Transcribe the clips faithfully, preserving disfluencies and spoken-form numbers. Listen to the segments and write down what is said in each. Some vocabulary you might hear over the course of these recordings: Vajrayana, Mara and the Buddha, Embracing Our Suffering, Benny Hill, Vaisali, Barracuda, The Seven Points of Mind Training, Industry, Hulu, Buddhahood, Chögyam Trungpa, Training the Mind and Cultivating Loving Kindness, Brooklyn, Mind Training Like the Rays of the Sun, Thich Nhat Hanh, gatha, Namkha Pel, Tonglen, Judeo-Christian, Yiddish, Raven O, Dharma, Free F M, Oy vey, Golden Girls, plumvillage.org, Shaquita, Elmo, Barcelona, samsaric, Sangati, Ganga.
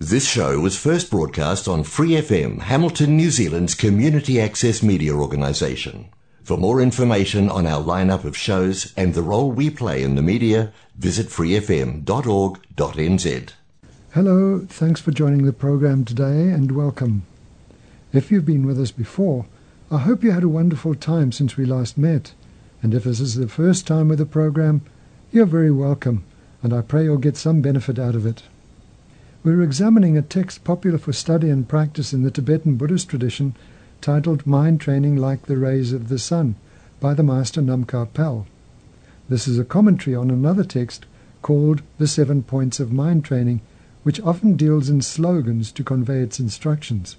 This show was first broadcast on Free F M, Hamilton, New Zealand's community access media organisation. For more information on our lineup of shows and the role we play in the media, visit free f m dot org dot n z. Hello, thanks for joining the program today and welcome. If you've been with us before, I hope you had a wonderful time since we last met. And if this is the first time with the program, you're very welcome, and I pray you'll get some benefit out of it. We're examining a text popular for study and practice in the Tibetan Buddhist tradition, titled Mind Training Like the Rays of the Sun by the Master Namkha Pel. This is a commentary on another text called The Seven Points of Mind Training, which often deals in slogans to convey its instructions.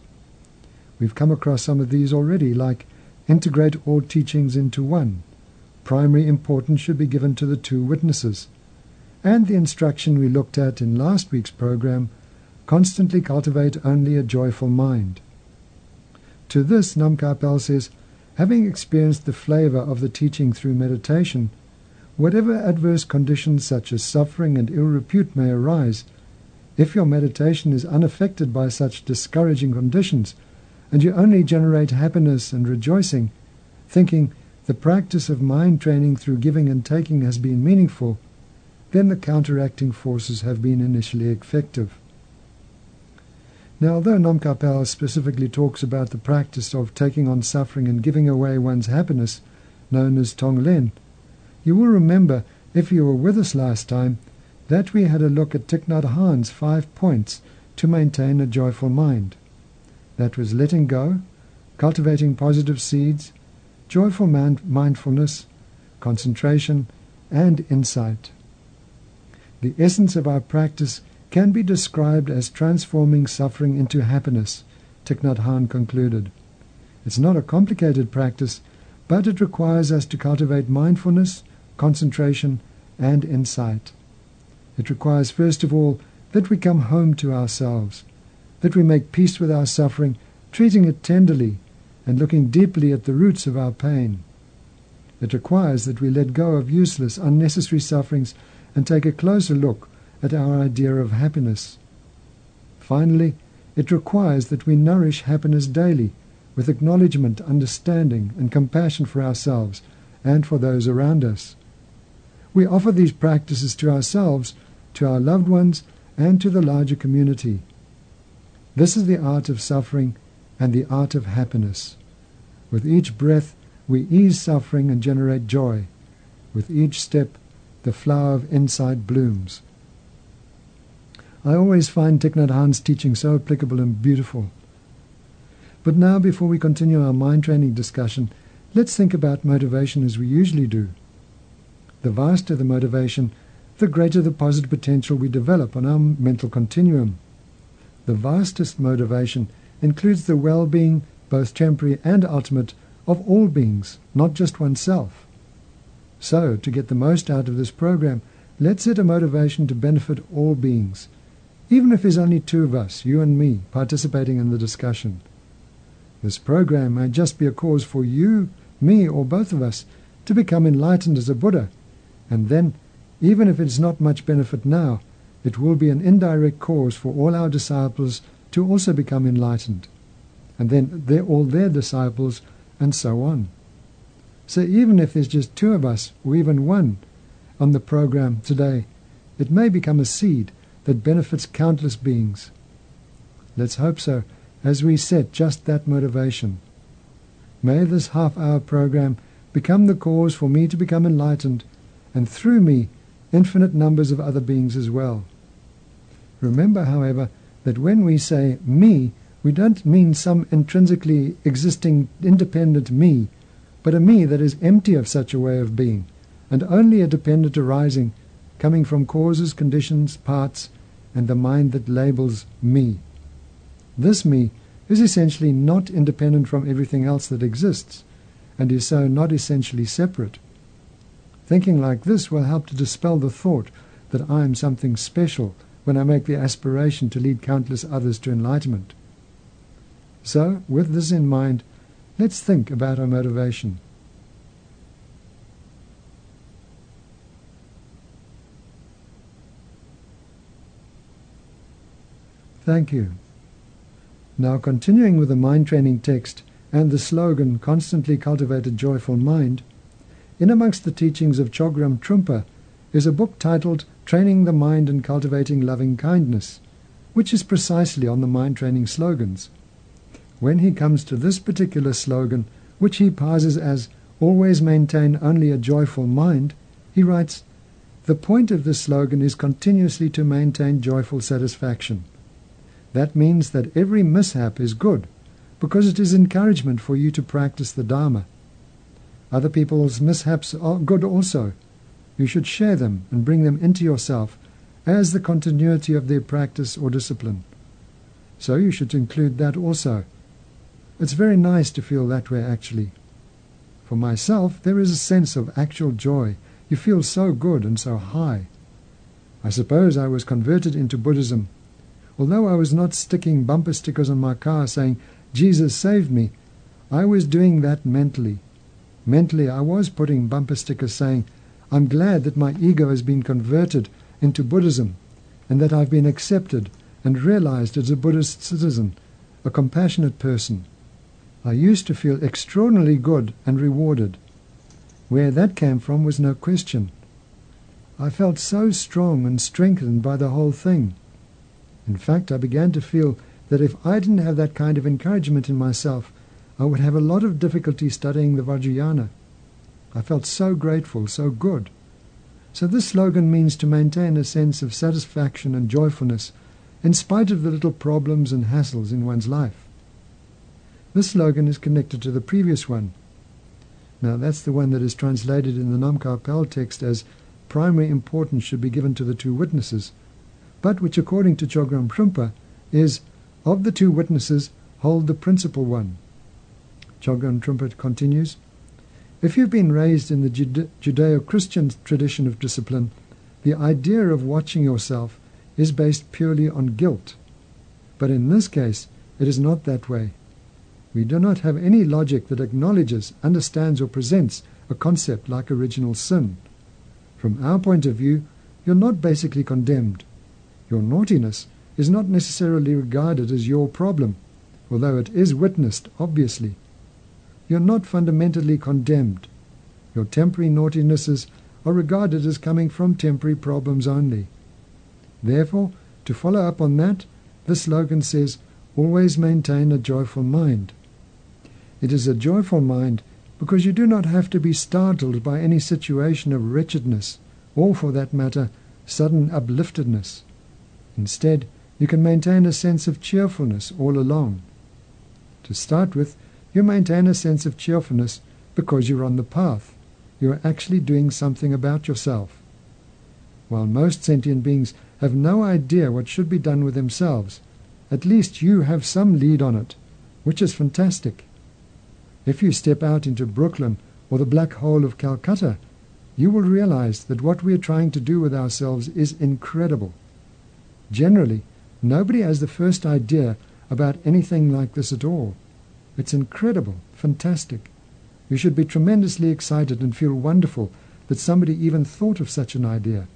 We've come across some of these already, like integrate all teachings into one, primary importance should be given to the two witnesses, and the instruction we looked at in last week's program, constantly cultivate only a joyful mind. To this, Namkha Pel says, having experienced the flavour of the teaching through meditation, whatever adverse conditions such as suffering and ill repute may arise, if your meditation is unaffected by such discouraging conditions, and you only generate happiness and rejoicing, thinking the practice of mind training through giving and taking has been meaningful, then the counteracting forces have been initially effective. Now, although Namkha Pel specifically talks about the practice of taking on suffering and giving away one's happiness, known as Tonglen, you will remember, if you were with us last time, that we had a look at Thich Nhat Hanh's five points to maintain a joyful mind. That was letting go, cultivating positive seeds, joyful mind- mindfulness, concentration, and insight. The essence of our practice can be described as transforming suffering into happiness, Thich Nhat Hanh concluded. It's not a complicated practice, but it requires us to cultivate mindfulness, concentration, and insight. It requires, first of all, that we come home to ourselves, that we make peace with our suffering, treating it tenderly and looking deeply at the roots of our pain. It requires that we let go of useless, unnecessary sufferings and take a closer look at our idea of happiness. Finally, it requires that we nourish happiness daily with acknowledgement, understanding, and compassion for ourselves and for those around us. We offer these practices to ourselves, to our loved ones, and to the larger community. This is the art of suffering and the art of happiness. With each breath, we ease suffering and generate joy. With each step, the flower of insight blooms. I always find Thich Nhat Hanh's teaching so applicable and beautiful. But now, before we continue our mind training discussion, let's think about motivation as we usually do. The vaster the motivation, the greater the positive potential we develop on our mental continuum. The vastest motivation includes the well-being, both temporary and ultimate, of all beings, not just oneself. So, to get the most out of this program, let's set a motivation to benefit all beings, even if there's only two of us, you and me, participating in the discussion. This program may just be a cause for you, me, or both of us to become enlightened as a Buddha, and then, even if it's not much benefit now, it will be an indirect cause for all our disciples to also become enlightened, and then they're all their disciples, and so on. So even if there's just two of us, or even one, on the program today, it may become a seed that benefits countless beings. Let's hope so, as we set just that motivation. May this half-hour program become the cause for me to become enlightened, and through me, infinite numbers of other beings as well. Remember, however, that when we say me, we don't mean some intrinsically existing independent me, but a me that is empty of such a way of being, and only a dependent arising, coming from causes, conditions, parts, and the mind that labels me. This me is essentially not independent from everything else that exists, and is so not essentially separate. Thinking like this will help to dispel the thought that I am something special when I make the aspiration to lead countless others to enlightenment. So, with this in mind, let's think about our motivation. Thank you. Now continuing with the mind training text and the slogan, Constantly Cultivate a Joyful Mind, in amongst the teachings of Chögyam Trungpa is a book titled Training the Mind and Cultivating Loving Kindness, which is precisely on the mind training slogans. When he comes to this particular slogan, which he parses as Always Maintain Only a Joyful Mind, he writes, "The point of this slogan is continuously to maintain joyful satisfaction. That means that every mishap is good, because it is encouragement for you to practice the Dharma. Other people's mishaps are good also. You should share them and bring them into yourself as the continuity of their practice or discipline. So you should include that also. It's very nice to feel that way, actually. For myself, there is a sense of actual joy. You feel so good and so high. I suppose I was converted into Buddhism. Although I was not sticking bumper stickers on my car saying, 'Jesus saved me,' I was doing that mentally. Mentally, I was putting bumper stickers saying, 'I'm glad that my ego has been converted into Buddhism and that I've been accepted and realized as a Buddhist citizen, a compassionate person.' I used to feel extraordinarily good and rewarded. Where that came from was no question. I felt so strong and strengthened by the whole thing. In fact, I began to feel that if I didn't have that kind of encouragement in myself, I would have a lot of difficulty studying the Vajrayana. I felt so grateful, so good. So this slogan means to maintain a sense of satisfaction and joyfulness in spite of the little problems and hassles in one's life. This slogan is connected to the previous one. Now that's the one that is translated in the Namkha Pel text as primary importance should be given to the two witnesses, but which according to Chögyam Trungpa is, of the two witnesses, hold the principal one. Chögyam Trungpa continues, "If you've been raised in the Jude- Judeo-Christian tradition of discipline, the idea of watching yourself is based purely on guilt. But in this case, it is not that way. We do not have any logic that acknowledges, understands, or presents a concept like original sin. From our point of view, you're not basically condemned. Your naughtiness is not necessarily regarded as your problem, although it is witnessed, obviously. You're not fundamentally condemned. Your temporary naughtinesses are regarded as coming from temporary problems only. Therefore, to follow up on that, the slogan says, 'Always maintain a joyful mind.' It is a joyful mind because you do not have to be startled by any situation of wretchedness, or for that matter, sudden upliftedness. Instead, you can maintain a sense of cheerfulness all along. To start with, you maintain a sense of cheerfulness because you're on the path. You're actually doing something about yourself. While most sentient beings have no idea what should be done with themselves, at least you have some lead on it, which is fantastic. If you step out into Brooklyn or the black hole of Calcutta, you will realize that what we are trying to do with ourselves is incredible. Generally, nobody has the first idea about anything like this at all. It's incredible, fantastic. You should be tremendously excited and feel wonderful that somebody even thought of such an idea.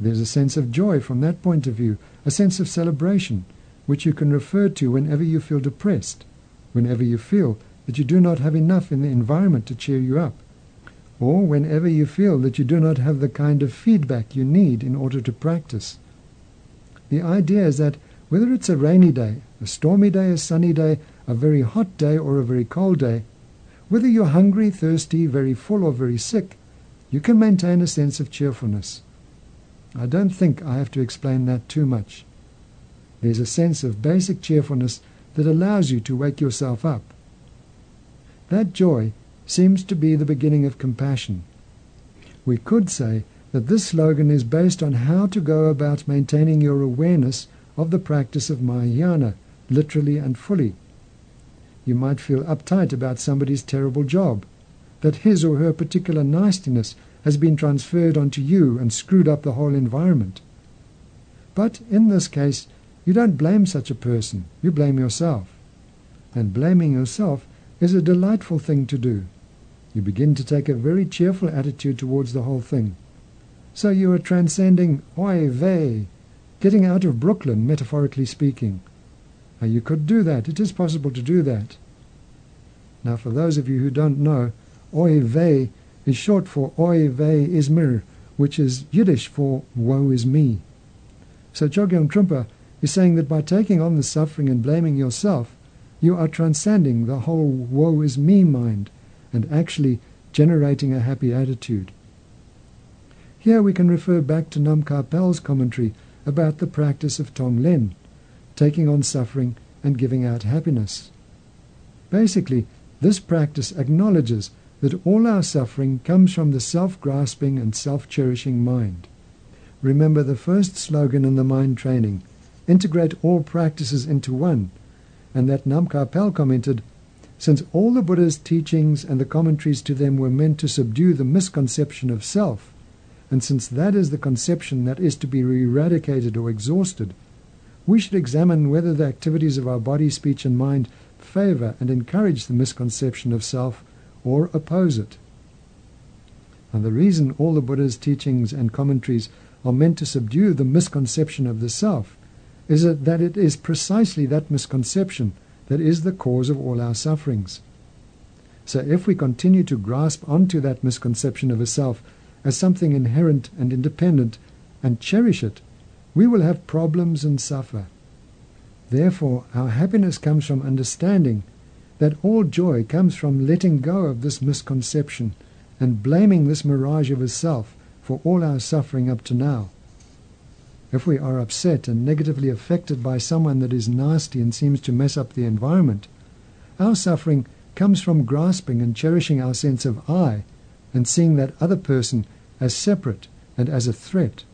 There's a sense of joy from that point of view, a sense of celebration, which you can refer to whenever you feel depressed, whenever you feel that you do not have enough in the environment to cheer you up, or whenever you feel that you do not have the kind of feedback you need in order to practice. The idea is that whether it's a rainy day, a stormy day, a sunny day, a very hot day or a very cold day, whether you're hungry, thirsty, very full or very sick, you can maintain a sense of cheerfulness. I don't think I have to explain that too much. There's a sense of basic cheerfulness that allows you to wake yourself up. That joy seems to be the beginning of compassion. We could say that this slogan is based on how to go about maintaining your awareness of the practice of Mahayana, literally and fully. You might feel uptight about somebody's terrible job, that his or her particular nastiness has been transferred onto you and screwed up the whole environment. But in this case, you don't blame such a person, you blame yourself. And blaming yourself is a delightful thing to do. You begin to take a very cheerful attitude towards the whole thing. So you are transcending oy vey getting out of Brooklyn, metaphorically speaking. Now, you could do that. It is possible to do that. Now, for those of you who don't know, Oy vey is short for Oy vey is mir, which is Yiddish for woe is me. So Chögyam Trungpa is saying that by taking on the suffering and blaming yourself, you are transcending the whole woe is me mind and actually generating a happy attitude. Here we can refer back to Namkha Pel's commentary about the practice of Tonglen, taking on suffering and giving out happiness. Basically, this practice acknowledges that all our suffering comes from the self-grasping and self-cherishing mind. Remember the first slogan in the mind training, integrate all practices into one, and that Namkha Pel commented, since all the Buddha's teachings and the commentaries to them were meant to subdue the misconception of self, and since that is the conception that is to be eradicated or exhausted, we should examine whether the activities of our body, speech and mind favor and encourage the misconception of self or oppose it. And the reason all the Buddha's teachings and commentaries are meant to subdue the misconception of the self is that it is precisely that misconception that is the cause of all our sufferings. So if we continue to grasp onto that misconception of a self as something inherent and independent and cherish it, we will have problems and suffer. Therefore, our happiness comes from understanding that all joy comes from letting go of this misconception and blaming this mirage of a self for all our suffering up to now. If we are upset and negatively affected by someone that is nasty and seems to mess up the environment, our suffering comes from grasping and cherishing our sense of I and seeing that other person as separate and as a threat.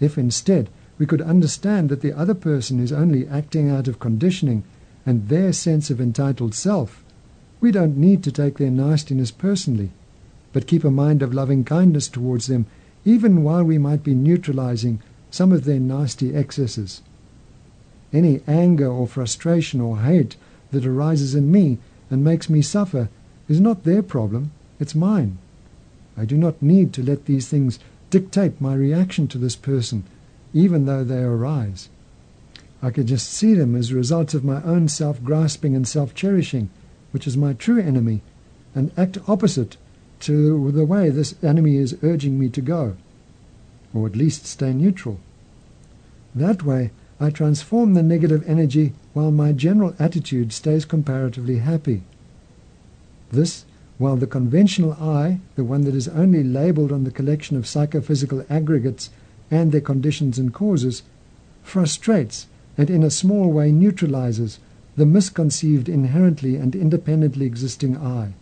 If instead we could understand that the other person is only acting out of conditioning and their sense of entitled self, we don't need to take their nastiness personally, but keep a mind of loving kindness towards them even while we might be neutralizing some of their nasty excesses. Any anger or frustration or hate that arises in me and makes me suffer is not their problem, it's mine. I do not need to let these things dictate my reaction to this person, even though they arise. I could just see them as results of my own self-grasping and self-cherishing, which is my true enemy, and act opposite to the way this enemy is urging me to go, or at least stay neutral. That way, I transform the negative energy while my general attitude stays comparatively happy. This, while the conventional I, the one that is only labeled on the collection of psychophysical aggregates and their conditions and causes, frustrates and in a small way neutralizes the misconceived inherently and independently existing I,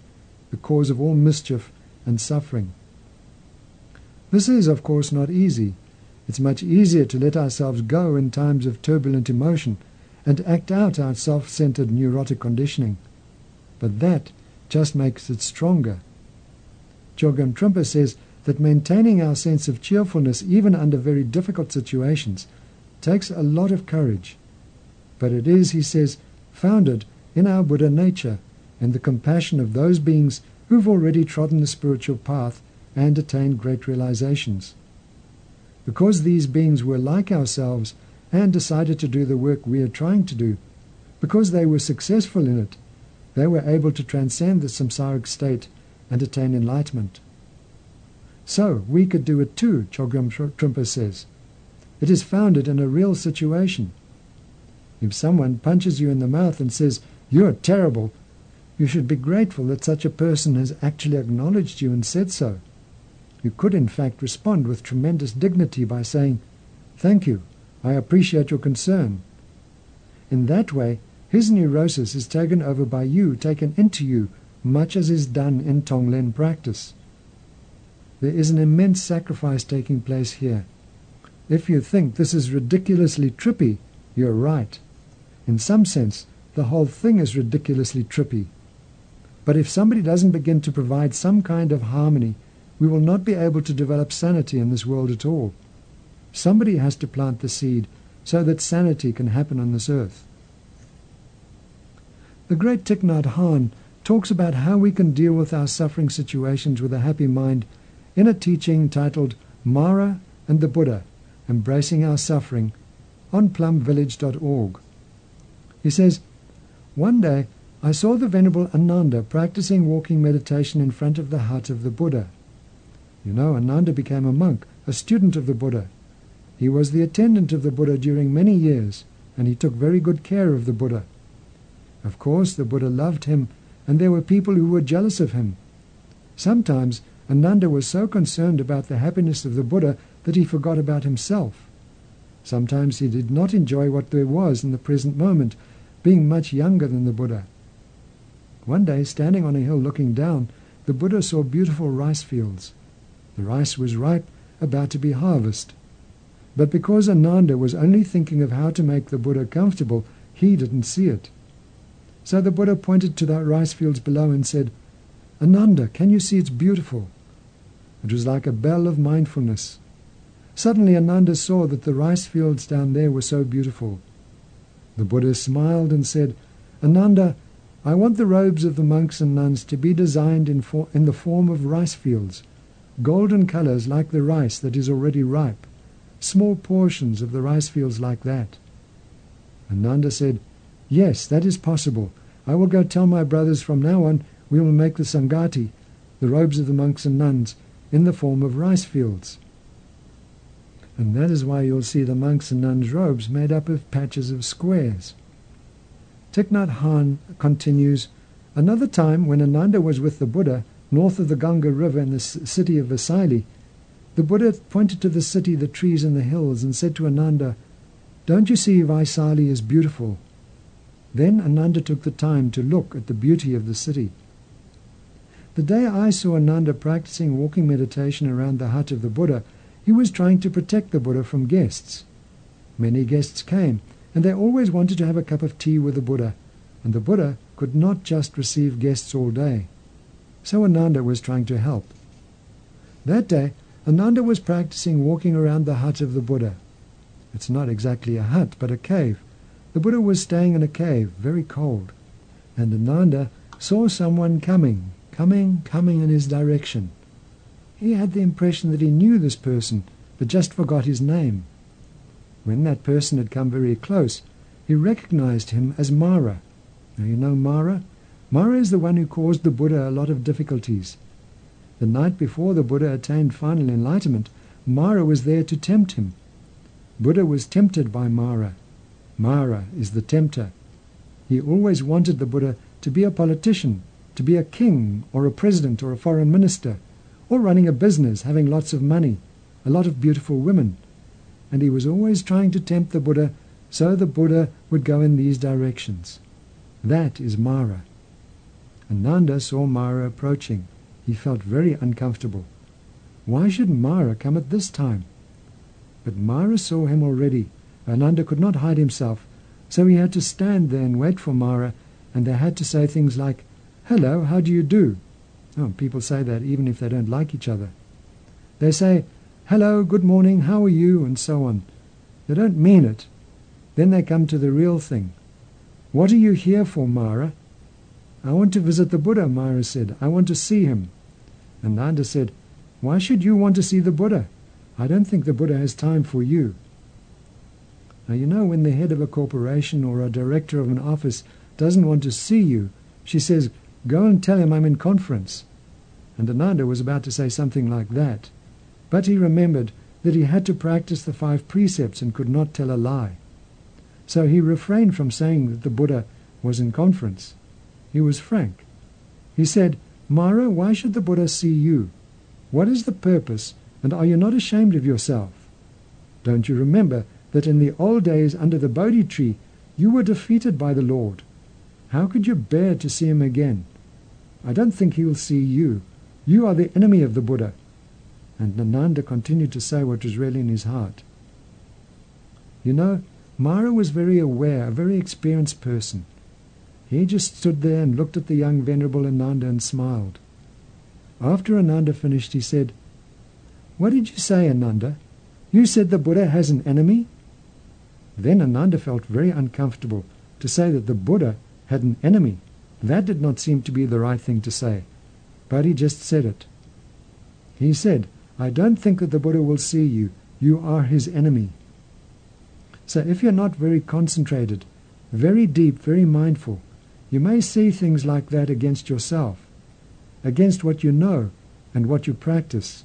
the cause of all mischief and suffering. This is, of course, not easy. It's much easier to let ourselves go in times of turbulent emotion and act out our self-centered neurotic conditioning. But that just makes it stronger. Chögyam Trungpa says that maintaining our sense of cheerfulness even under very difficult situations takes a lot of courage. But it is, he says, founded in our Buddha nature and the compassion of those beings who've already trodden the spiritual path and attained great realizations. Because these beings were like ourselves and decided to do the work we are trying to do, because they were successful in it, they were able to transcend the samsaric state and attain enlightenment. So we could do it too, Chögyam Trungpa says. It is founded in a real situation. If someone punches you in the mouth and says, "You're terrible," you should be grateful that such a person has actually acknowledged you and said so. You could, in fact, respond with tremendous dignity by saying, "Thank you, I appreciate your concern." In that way, his neurosis is taken over by you, taken into you, much as is done in Tonglen practice. There is an immense sacrifice taking place here. If you think this is ridiculously trippy, you're right. In some sense, the whole thing is ridiculously trippy. But if somebody doesn't begin to provide some kind of harmony, we will not be able to develop sanity in this world at all. Somebody has to plant the seed so that sanity can happen on this earth. The great Thich Nhat Hanh talks about how we can deal with our suffering situations with a happy mind in a teaching titled Mara and the Buddha, Embracing Our Suffering, on plum village dot org. He says, "One day I saw the Venerable Ananda practicing walking meditation in front of the hut of the Buddha. You know, Ananda became a monk, a student of the Buddha. He was the attendant of the Buddha during many years, and he took very good care of the Buddha. Of course, the Buddha loved him, and there were people who were jealous of him. Sometimes Ananda was so concerned about the happiness of the Buddha that he forgot about himself. Sometimes he did not enjoy what there was in the present moment, being much younger than the Buddha. One day, standing on a hill looking down, the Buddha saw beautiful rice fields. The rice was ripe, about to be harvested. But because Ananda was only thinking of how to make the Buddha comfortable, he didn't see it. So the Buddha pointed to the rice fields below and said, 'Ananda, can you see? It's beautiful.' It was like a bell of mindfulness. Suddenly Ananda saw that the rice fields down there were so beautiful. The Buddha smiled and said, 'Ananda, I want the robes of the monks and nuns to be designed in, for in the form of rice fields, golden colors like the rice that is already ripe, small portions of the rice fields like that.' Ananda said, 'Yes, that is possible. I will go tell my brothers from now on we will make the Sangati, the robes of the monks and nuns, in the form of rice fields.' And that is why you'll see the monks and nuns' robes made up of patches of squares." Thich Nhat Hanh continues, "Another time when Ananda was with the Buddha, north of the Ganga River in the city of Vaisali, the Buddha pointed to the city, the trees and the hills, and said to Ananda, 'Don't you see Vaisali is beautiful?' Then Ananda took the time to look at the beauty of the city. The day I saw Ananda practicing walking meditation around the hut of the Buddha, he was trying to protect the Buddha from guests. Many guests came, and they always wanted to have a cup of tea with the Buddha, and the Buddha could not just receive guests all day. So Ananda was trying to help. That day, Ananda was practicing walking around the hut of the Buddha. It's not exactly a hut, but a cave. The Buddha was staying in a cave, very cold, and Ananda saw someone coming, coming, coming in his direction. He had the impression that he knew this person, but just forgot his name. When that person had come very close, he recognized him as Mara. Now you know Mara? Mara is the one who caused the Buddha a lot of difficulties. The night before the Buddha attained final enlightenment, Mara was there to tempt him. Buddha was tempted by Mara. Mara is the tempter. He always wanted the Buddha to be a politician, to be a king or a president or a foreign minister, or running a business, having lots of money, a lot of beautiful women. And he was always trying to tempt the Buddha, so the Buddha would go in these directions. That is Mara." Ananda saw Mara approaching. He felt very uncomfortable. Why should Mara come at this time? But Mara saw him already. Ananda could not hide himself, so he had to stand there and wait for Mara, and they had to say things like, "Hello, how do you do?" Oh, people say that even if they don't like each other. They say, "Hello, good morning, how are you?" and so on. They don't mean it. Then they come to the real thing. "What are you here for, Mara?" "I want to visit the Buddha," Mara said. "I want to see him." Ananda said, "Why should you want to see the Buddha? I don't think the Buddha has time for you." Now, you know when the head of a corporation or a director of an office doesn't want to see you, she says, "Go and tell him I'm in conference." And Ananda was about to say something like that, but he remembered that he had to practice the five precepts and could not tell a lie. So he refrained from saying that the Buddha was in conference. He was frank. He said, "Mara, why should the Buddha see you? What is the purpose, and are you not ashamed of yourself? Don't you remember that in the old days under the Bodhi tree, you were defeated by the Lord? How could you bear to see him again? I don't think he will see you. You are the enemy of the Buddha." And Ananda continued to say what was really in his heart. You know, Mara was very aware, a very experienced person. He just stood there and looked at the young Venerable Ananda and smiled. After Ananda finished, he said, "What did you say, Ananda? You said the Buddha has an enemy?" Then Ananda felt very uncomfortable to say that the Buddha had an enemy. That did not seem to be the right thing to say, but he just said it. He said, "I don't think that the Buddha will see you. you are his enemy. So if you're not very concentrated, very deep, very mindful, you may see things like that against yourself, against what you know and what you practice.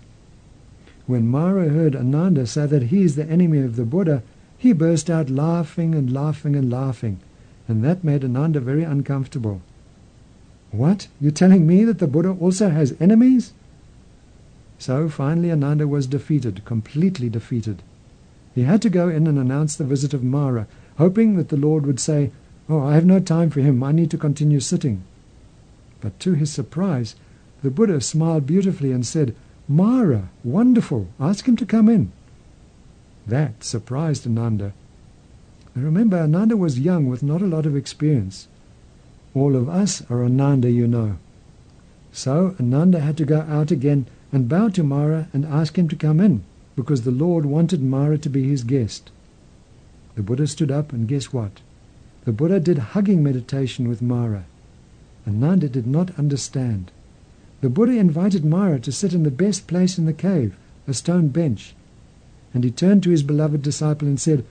When Mara heard Ananda say that he is the enemy of the Buddha, he burst out laughing and laughing and laughing, and that made Ananda very uncomfortable. What? You're telling me that the Buddha also has enemies? So finally Ananda was defeated, completely defeated. He had to go in and announce the visit of Mara, hoping that the Lord would say, "Oh, I have no time for him, I need to continue sitting." But to his surprise, the Buddha smiled beautifully and said, "Mara, wonderful, ask him to come in." That surprised Ananda. And remember, Ananda was young with not a lot of experience. All of us are Ananda, you know. So Ananda had to go out again and bow to Mara and ask him to come in, because the Lord wanted Mara to be his guest. The Buddha stood up, and guess what? The Buddha did hugging meditation with Mara. Ananda did not understand. The Buddha invited Mara to sit in the best place in the cave, a stone bench. And he turned to his beloved disciple and said,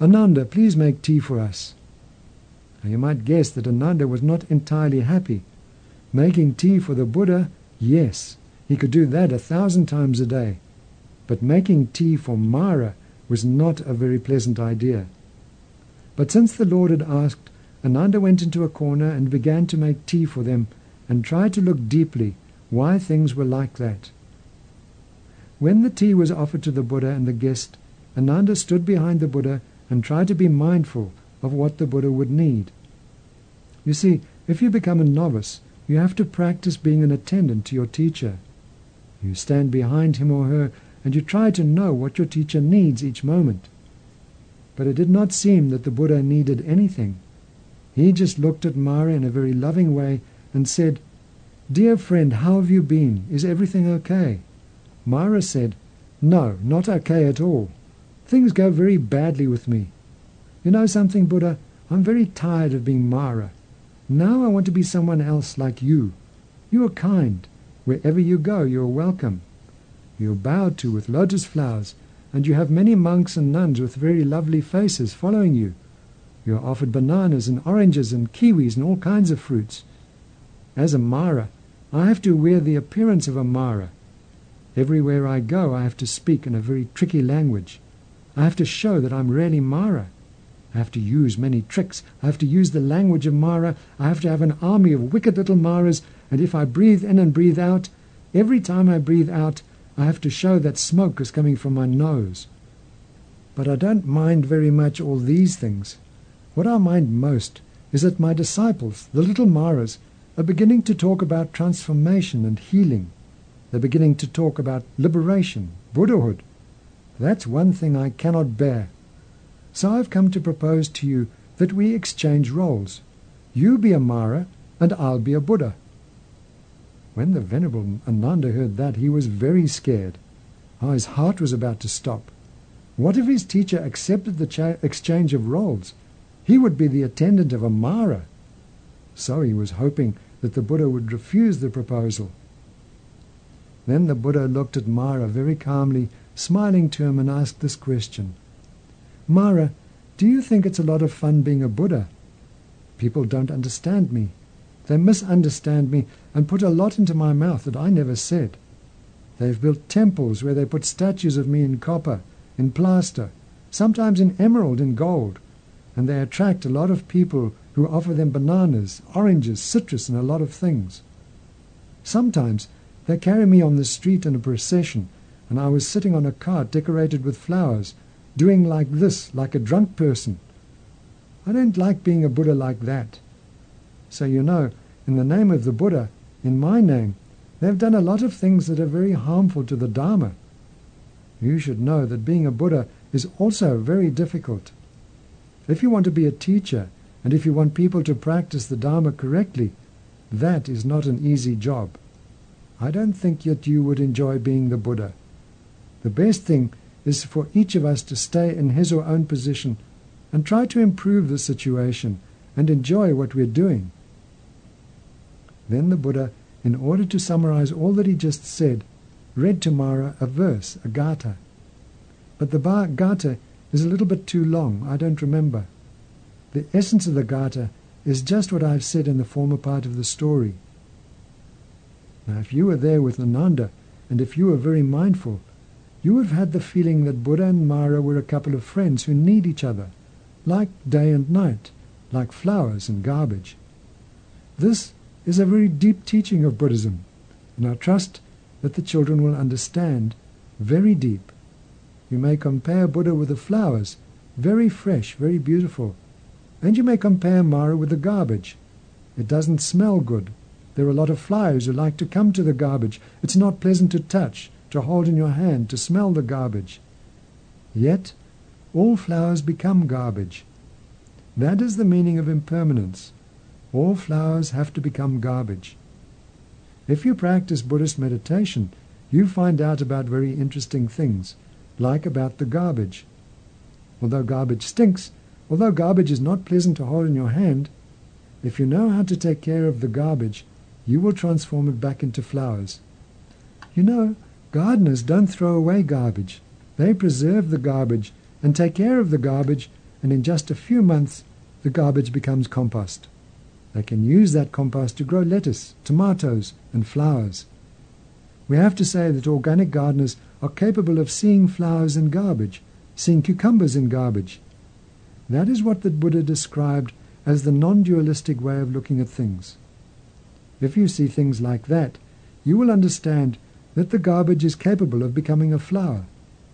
"Ananda, please make tea for us." Now you might guess that Ananda was not entirely happy. Making tea for the Buddha, yes, he could do that a thousand times a day. But making tea for Mara was not a very pleasant idea. But since the Lord had asked, Ananda went into a corner and began to make tea for them and tried to look deeply why things were like that. When the tea was offered to the Buddha and the guest, Ananda stood behind the Buddha and tried to be mindful of what the Buddha would need. You see, if you become a novice, you have to practice being an attendant to your teacher. You stand behind him or her and you try to know what your teacher needs each moment. But it did not seem that the Buddha needed anything. He just looked at Mara in a very loving way and said, "Dear friend, how have you been? Is everything okay?" Mara said, "No, not okay at all. Things go very badly with me. You know something, Buddha? I'm very tired of being Mara. Now I want to be someone else like you. You are kind. Wherever you go, you are welcome. You are bowed to with lotus flowers, and you have many monks and nuns with very lovely faces following you. You are offered bananas and oranges and kiwis and all kinds of fruits. As a Mara, I have to wear the appearance of a Mara. Everywhere I go, I have to speak in a very tricky language. I have to show that I'm really Mara. I have to use many tricks. I have to use the language of Mara. I have to have an army of wicked little Maras, and if I breathe in and breathe out, every time I breathe out, I have to show that smoke is coming from my nose. But I don't mind very much all these things. What I mind most is that my disciples, the little Maras, are beginning to talk about transformation and healing. They're beginning to talk about liberation, Buddhahood. That's one thing I cannot bear. So I've come to propose to you that we exchange roles. You be a Mara, and I'll be a Buddha." When the Venerable Ananda heard that, he was very scared. Oh, his heart was about to stop. What if his teacher accepted the cha- exchange of roles? He would be the attendant of a Mara. So he was hoping that the Buddha would refuse the proposal. Then the Buddha looked at Mara very calmly, smiling to him, and asked this question, "Mara, do you think it's a lot of fun being a Buddha? People don't understand me. They misunderstand me and put a lot into my mouth that I never said. They've built temples where they put statues of me in copper, in plaster, sometimes in emerald and gold, and they attract a lot of people who offer them bananas, oranges, citrus, and a lot of things. Sometimes they carry me on the street in a procession, and I was sitting on a cart decorated with flowers, doing like this, like a drunk person. I don't like being a Buddha like that. So you know, in the name of the Buddha, in my name, they've done a lot of things that are very harmful to the Dharma. You should know that being a Buddha is also very difficult. If you want to be a teacher, and if you want people to practice the Dharma correctly, that is not an easy job. I don't think that you would enjoy being the Buddha. The best thing is for each of us to stay in his or own position and try to improve the situation and enjoy what we're doing." Then the Buddha, in order to summarize all that he just said, read to Mara a verse, a gatha. But the gatha is a little bit too long. I don't remember. The essence of the gatha is just what I've said in the former part of the story. Now, if you were there with Ananda, and if you were very mindful, you would have had the feeling that Buddha and Mara were a couple of friends who need each other, like day and night, like flowers and garbage. This is a very deep teaching of Buddhism, and I trust that the children will understand very deep. You may compare Buddha with the flowers, very fresh, very beautiful. And you may compare Mara with the garbage. It doesn't smell good. There are a lot of flies who like to come to the garbage. It's not pleasant to touch, to hold in your hand, to smell the garbage. Yet, all flowers become garbage. That is the meaning of impermanence. All flowers have to become garbage. If you practice Buddhist meditation, you find out about very interesting things, like about the garbage. Although garbage stinks, although garbage is not pleasant to hold in your hand, if you know how to take care of the garbage, you will transform it back into flowers. You know, gardeners don't throw away garbage. They preserve the garbage and take care of the garbage, and in just a few months, the garbage becomes compost. They can use that compost to grow lettuce, tomatoes, and flowers. We have to say that organic gardeners are capable of seeing flowers in garbage, seeing cucumbers in garbage. That is what the Buddha described as the non-dualistic way of looking at things. If you see things like that, you will understand that the garbage is capable of becoming a flower,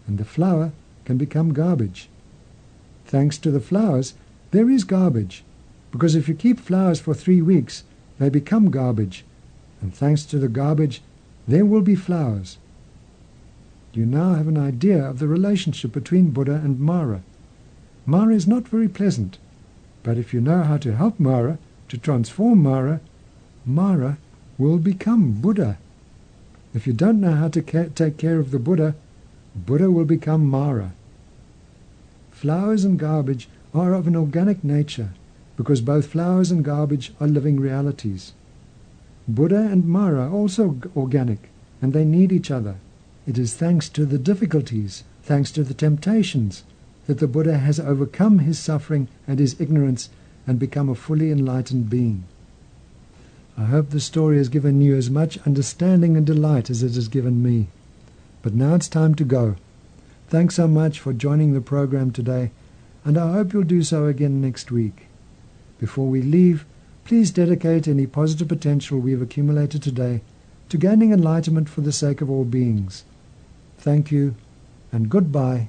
and the flower can become garbage. Thanks to the flowers, there is garbage, because if you keep flowers for three weeks, they become garbage, and thanks to the garbage, there will be flowers. You now have an idea of the relationship between Buddha and Mara. Mara is not very pleasant, but if you know how to help Mara, to transform Mara, Mara will become Buddha. If you don't know how to ca- take care of the Buddha, Buddha will become Mara. Flowers and garbage are of an organic nature, because both flowers and garbage are living realities. Buddha and Mara are also organic, and they need each other. It is thanks to the difficulties, thanks to the temptations, that the Buddha has overcome his suffering and his ignorance and become a fully enlightened being. I hope the story has given you as much understanding and delight as it has given me. But now it's time to go. Thanks so much for joining the program today, and I hope you'll do so again next week. Before we leave, please dedicate any positive potential we've accumulated today to gaining enlightenment for the sake of all beings. Thank you, and goodbye.